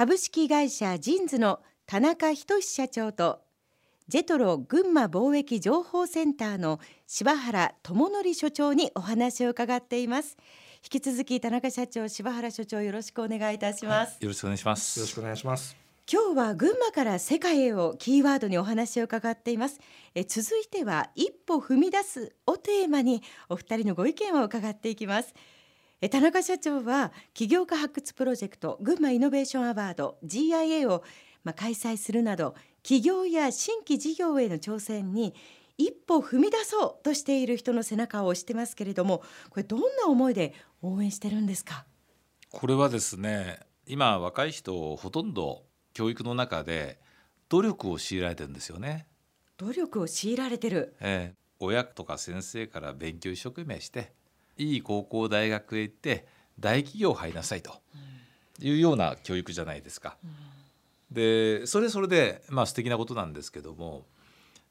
株式会社ジンズの田中仁社長とジェトロ群馬貿易情報センターの柴原智則所長にお話を伺っています。引き続き田中社長、柴原所長、よろしくお願いいたします。よろしくお願いします。よろしくお願いします。今日は群馬から世界へをキーワードにお話を伺っています。続いては一歩踏み出すをテーマにお二人のご意見を伺っていきます。田中社長は起業家発掘プロジェクト群馬イノベーションアワード GIA を開催するなど、起業や新規事業への挑戦に一歩踏み出そうとしている人の背中を押してますけれども、これどんな思いで応援してるんですか？これはですね、今若い人ほとんど教育の中で努力を強いられてるんですよね。努力を強いられてる、親とか先生から勉強一生懸命していい高校大学へ行って大企業入りなさいというような教育じゃないですか、でそれで素敵なことなんですけども、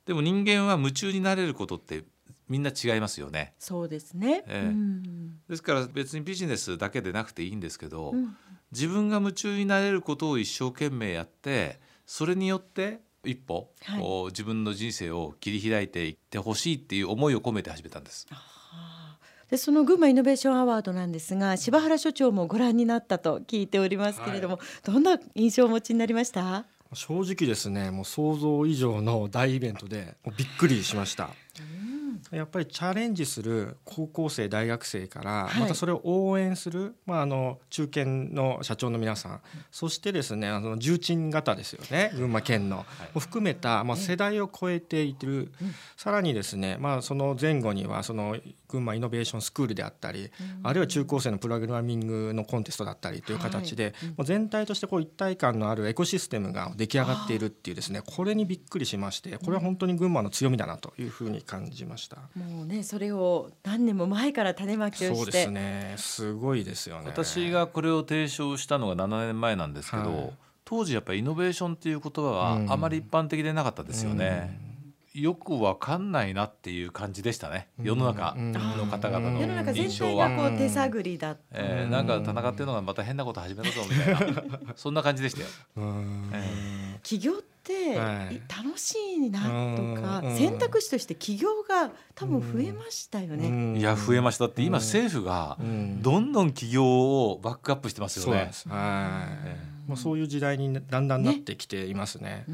でも人間は夢中になれることってみんな違いますよね。そうですね、ですから別にビジネスだけでなくていいんですけど、自分が夢中になれることを一生懸命やって、それによって一歩、自分の人生を切り開いていってほしいっていう思いを込めて始めたんです。でその群馬イノベーションアワードなんですが、柴原所長もご覧になったと聞いておりますけれども、どんな印象をお持ちになりました？正直ですね、もう想像以上の大イベントでびっくりしましたやっぱりチャレンジする高校生大学生からまたそれを応援する、中堅の社長の皆さん、そしてですね、重鎮型ですよね、群馬県の、を含めた、世代を超えている、さらにですね、その前後にはその群馬イノベーションスクールであったり、あるいは中高生のプログラミングのコンテストだったりという形で、全体として一体感のあるエコシステムが出来上がっているっていうですね、これにびっくりしまして、これは本当に群馬の強みだなというふうに感じました。もうね、それを何年も前から種まきをして、そうですね、すごいですよね。私がこれを提唱したのが7年前なんですけど、当時やっぱりイノベーションっていう言葉はあまり一般的でなかったですよね、よくわかんないなっていう感じでしたね、世の中の方々の印象は、世の中全体がこう手探りだった、なんか田中っていうのがまた変なこと始めたぞみたいなそんな感じでしたよ。起業って楽しいなとか、選択肢として起業が多分増えましたよね。いや増えました。って今政府がどんどん起業をバックアップしてますよね。そういう時代にだんだんなってきていますね。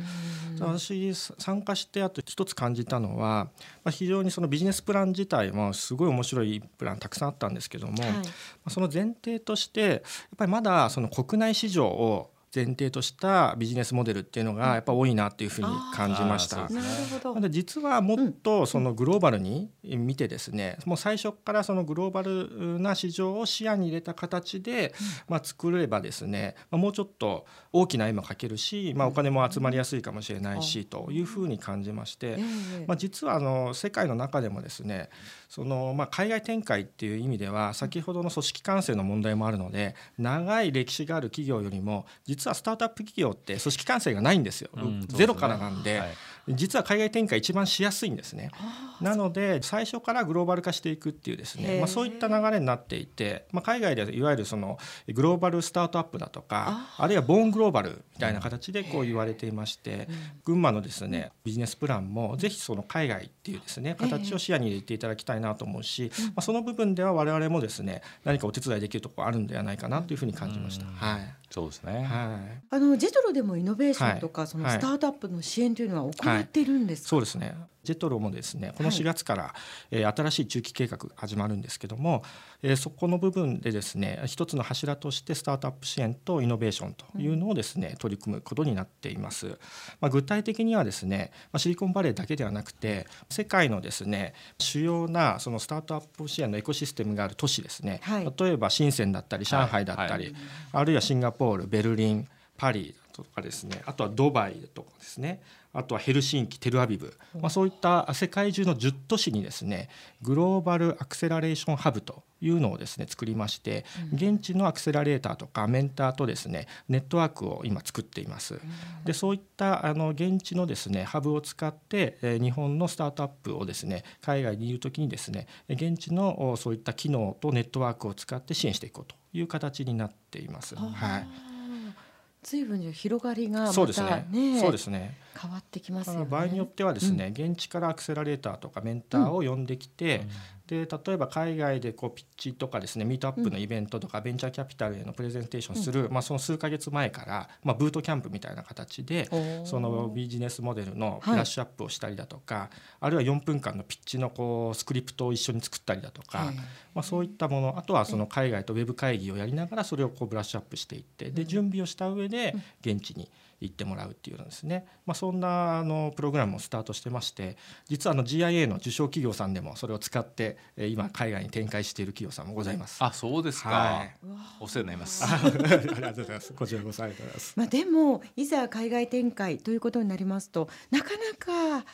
私参加してあと一つ感じたのは、非常にそのビジネスプラン自体もすごい面白いプランたくさんあったんですけども、その前提としてやっぱりまだその国内市場を前提としたビジネスモデルっていうのがやっぱ多いなっていうふうに感じました。実はもっとそのグローバルに見てですね、もう最初からそのグローバルな市場を視野に入れた形で、作ればですね、もうちょっと大きな絵も描けるし、お金も集まりやすいかもしれないしというふうに感じまして、実は世界の中でもですね、その海外展開っていう意味では先ほどの組織完成の問題もあるので、長い歴史がある企業よりも実はスタートアップ企業って組織完成がないんですよ、ゼロからなんで、実は海外展開一番しやすいんですね。なので最初からグローバル化していくっていうですね、そういった流れになっていて、海外ではいわゆるそのグローバルスタートアップだとか、あるいはボーングローバルみたいな形でこう言われていまして、群馬のですねビジネスプランもぜひその海外っていうですね形を視野に入れていただきたいなと思うし、その部分では我々もですね何かお手伝いできるところあるんではないかなというふうに感じました。そうですね。ジェトロでもイノベーションとかそのスタートアップの支援というのは行っているんですか？そうですね。ジェトロもですね、この4月から新しい中期計画始まるんですけども、そこの部分でですね、一つの柱としてスタートアップ支援とイノベーションというのをですね取り組むことになっています。具体的にはですね、シリコンバレーだけではなくて、世界のですね主要なそのスタートアップ支援のエコシステムがある都市ですね、例えば深センだったり上海だったり、あるいはシンガポール、ベルリン、パリとかですね、あとはドバイとかですね、あとはヘルシンキ、テルアビブ、そういった世界中の10都市にですねグローバルアクセラレーションハブというのをですね作りまして、現地のアクセラレーターとかメンターとですねネットワークを今作っています。でそういった現地のですねハブを使って日本のスタートアップをですね海外にいるときにですね現地のそういった機能とネットワークを使って支援していこうという形になっています。随分広がりがまた、ね、そうですね、そうですね、変わってきますよね。場合によってはですね、うん、現地からアクセラレーターとかメンターを呼んできて、うん、で例えば海外でこうピッチとかですねミートアップのイベントとか、うん、ベンチャーキャピタルへのプレゼンテーションする、うん、まあ、その数ヶ月前から、まあ、ブートキャンプみたいな形で、うん、そのビジネスモデルのブラッシュアップをしたりだとか、はい、あるいは4分間のピッチのこうスクリプトを一緒に作ったりだとか、はい、まあ、そういったもの、あとはその海外とウェブ会議をやりながらそれをこうブラッシュアップしていって、で準備をした上で現地に行ってもらうっていうのですね、まあ、そんなプログラムをスタートしてまして、実はGIA の受賞企業さんでもそれを使って今海外に展開している企業さんもございます。あ、そうですか、はい、お世話になります。ありがとうございます。こちらこそありがとうございます。まあでもいざ海外展開ということになりますと、なかなか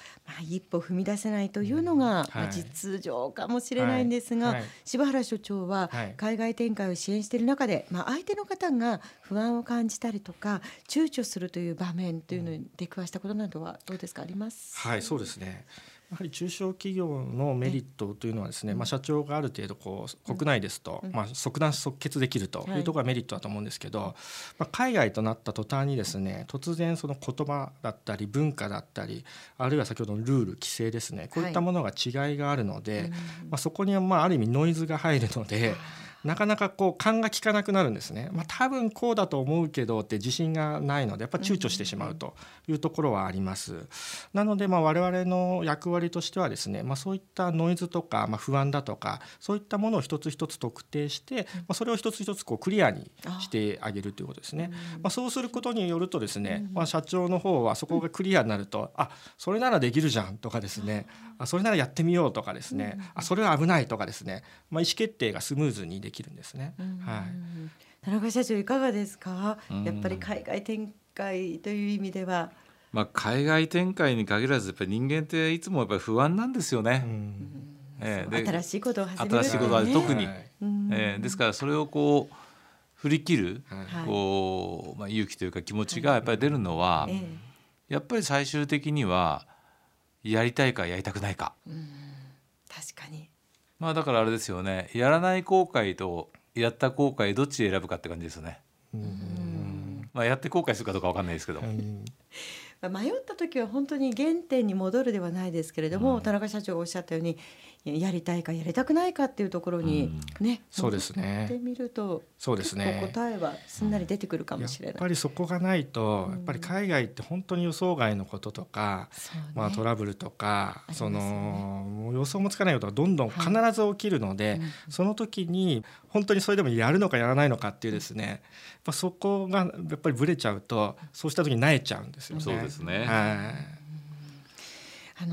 一歩踏み出せないというのが実情かもしれないんですが、柴原所長は海外展開を支援している中で、まあ相手の方が不安を感じたりとか躊躇するという場面というのに出くわしたことなどはどうですか、あります？はい、そうですね。やはり中小企業のメリットというのはですね、まあ、社長がある程度こう国内ですと、まあ、即断即決できるというところがメリットだと思うんですけど、まあ、海外となった途端にですね、突然その言葉だったり文化だったり、あるいは先ほどのルール規制ですね、こういったものが違いがあるので、まあ、そこにはまあある意味ノイズが入るので、なかなかこう勘が利かなくなるんですね。まあ、多分こうだと思うけどって自信がないので、やっぱり躊躇してしまうというところはあります。なので、まあ我々の役割としてはですね、まあ、そういったノイズとか、まあ、不安だとかそういったものを一つ一つ特定して、まあ、それを一つ一つこうクリアにしてあげるということですね。まあ、そうすることによるとですね、まあ、社長の方はそこがクリアになると、あ、それならできるじゃんとかですね、あ、それならやってみようとかですね、あ、それは危ないとかですね、まあ、意思決定がスムーズにできるんですね。はい、田中社長いかがですか？やっぱり海外展開という意味では、まあ、海外展開に限らずやっぱり人間っていつもやっぱり不安なんですよね。新しいことを始める、ね、新しいことは特に、はい、ですからそれをこう振り切る、はい、こう、まあ、勇気というか気持ちがやっぱり出るのは、はい、やっぱり最終的にはやりたいかやりたくないか。うん、確かに。まあだからあれですよね、やらない後悔とやった後悔どっち選ぶかって感じですよね。うん、まあやって後悔するかどうか分かんないですけど、迷った時は本当に原点に戻るではないですけれども、うん、田中社長がおっしゃったようにやりたいかやりたくないかっていうところにね、そうですね、戻ってみると結構答えはすんなり出てくるかもしれない。やっぱりそこがないと、やっぱり海外って本当に予想外のこととか、まあトラブルとか、その予想もつかないことがどんどん必ず起きるので、その時に本当にそれでもやるのかやらないのかっていうですね、そこがやっぱりぶれちゃうと、そうした時に萎えちゃうんですよね。そうですね。はい。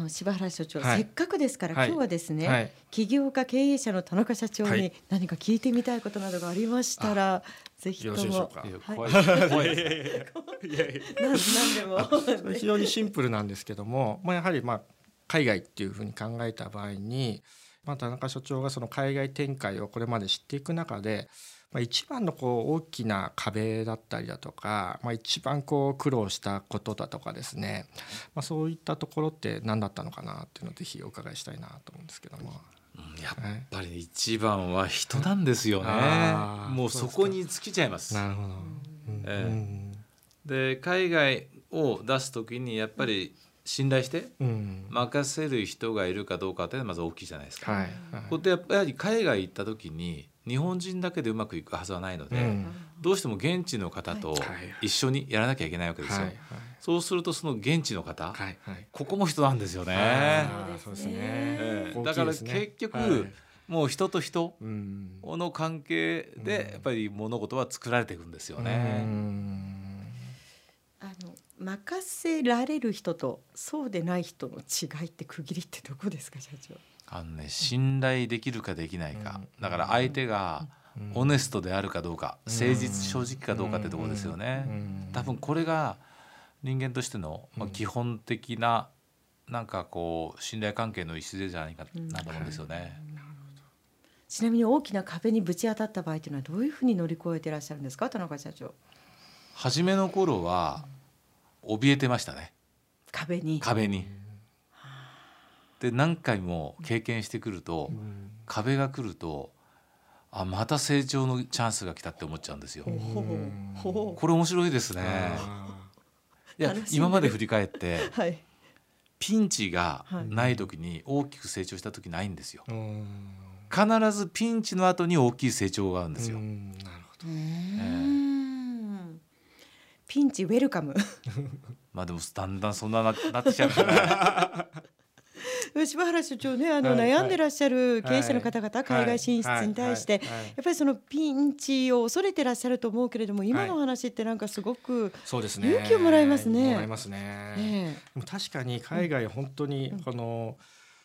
柴原所長、はい、せっかくですから、はい、今日はですね、はい、起業家経営者の田中社長に何か聞いてみたいことなどがありましたら、はい、ぜひとも。よろしいでしょうか。いや非常にシンプルなんですけども、まあ、やはりまあ海外っていうふうに考えた場合に、まあ、田中所長がその海外展開をこれまで知っていく中で、まあ、一番のこう大きな壁だったりだとか、まあ、一番こう苦労したことだとかですね、まあ、そういったところって何だったのかなっていうのをぜひお伺いしたいなと思うんですけども、やっぱり一番は人なんですよね。もうそこに尽きちゃいます。なるほど。で海外を出す時にやっぱり信頼して任せる人がいるかどうかっていうのはまず大きいじゃないですか。はいはい、これやっぱり海外行った時に日本人だけでうまくいくはずはないので、うん、どうしても現地の方と一緒にやらなきゃいけないわけですよ。はいはい、そうするとその現地の方、はいはい、ここも人なんですよね。だから結局、はい、もう人と人の関係でやっぱり物事は作られていくんですよね。任せられる人とそうでない人の違いって区切りってどこですか、社長？信頼できるかできないか、だから相手がオネストであるかどうか、誠実正直かどうかってところですよね。多分これが人間としての基本的ななんかこう信頼関係の礎じゃないかなと思うんですよね。ちなみに大きな壁にぶち当たった場合というのはどういうふうに乗り越えていらっしゃるんですか、田中社長？初めの頃は怯えてましたね、壁に。で何回も経験してくると、壁が来るとあ、また成長のチャンスが来たって思っちゃうんですよ。これ面白いですね。いや、今まで振り返って、はい、ピンチがない時に大きく成長した時ないんですよ。必ずピンチの後に大きい成長があるんですよ。なるほど、ピンチウェルカム。まあでもだんだんそんな なってきちゃうからね。柴原所長ね、悩んでらっしゃる経営者の方々、海外進出に対してやっぱりそのピンチを恐れてらっしゃると思うけれども、今の話ってなんかすごく勇気をもらいますね。もらいますね。でも確かに海外本当にこの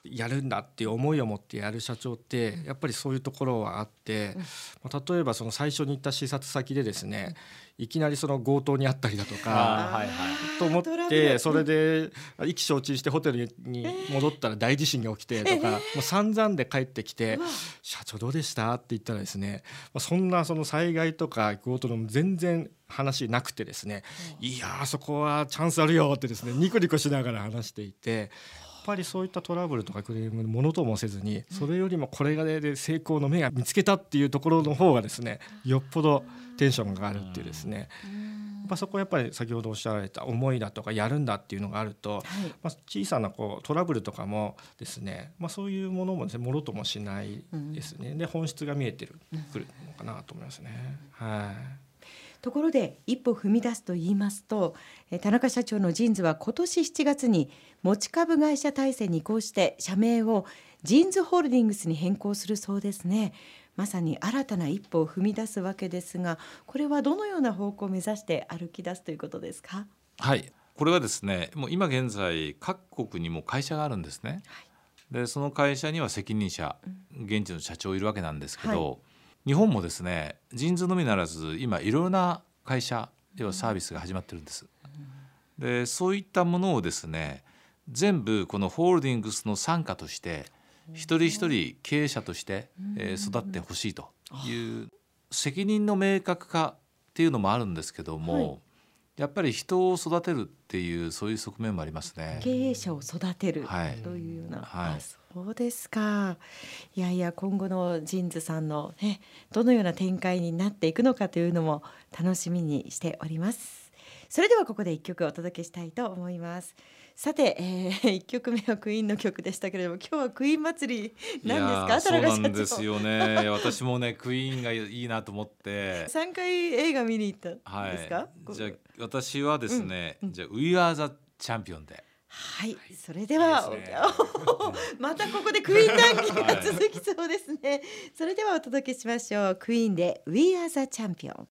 やるんだっていう思いを持ってやる社長ってやっぱりそういうところはあって、例えばその最初に行った視察先でですね、いきなりその強盗にあったりだとかと思って、それで意気消沈してホテルに戻ったら大地震が起きてとか、もう散々で帰ってきて「社長どうでした?」って言ったらですね、そんなその災害とか強盗の全然話なくてですね「いやーそこはチャンスあるよ」ってですねニコニコしながら話していて。やっぱりそういったトラブルとかクレームのものともせずに、それよりもこれがで成功の目が見つけたっていうところの方がですね、よっぽどテンションがあるっていうですね、やっぱそこはやっぱり先ほどおっしゃられた思いだとかやるんだっていうのがあると、まあ小さなこうトラブルとかもですね、まあそういうものもですね、もろともしないですね。で、本質が見えてくるのかなと思いますね。はい。ところで一歩踏み出すと言いますと、田中社長のジーンズは今年7月に持ち株会社体制に移行して社名をジーンズホールディングスに変更するそうですね。まさに新たな一歩を踏み出すわけですが、これはどのような方向を目指して歩き出すということですか。はい、これはですね、もう今現在各国にも会社があるんですね、はい、でその会社には責任者、現地の社長いるわけなんですけど、はい、日本もですね、ジーンズのみならず今いろいろな会社ではサービスが始まってるんです。で、そういったものをですね、全部このホールディングスの傘下として一人一人経営者として育ってほしいという責任の明確化っていうのもあるんですけども、はい、やっぱり人を育てるっていうそういう側面もありますね。経営者を育てるというような、はい、そうですか。いやいや、今後のジーンズさんの、ね、どのような展開になっていくのかというのも楽しみにしております。それではここで1曲お届けしたいと思います。さて、1曲目はクイーンの曲でしたけれども、今日はクイーン祭りなんですか。そうなんですよね。私もね、クイーンがいいなと思って3回映画見に行ったんですか。はい、じゃあ私はですね、じゃあ We are the champion で。はい、それでは、またここでクイーン談義が続きそうですね。それではお届けしましょう。クイーンで We are the champion。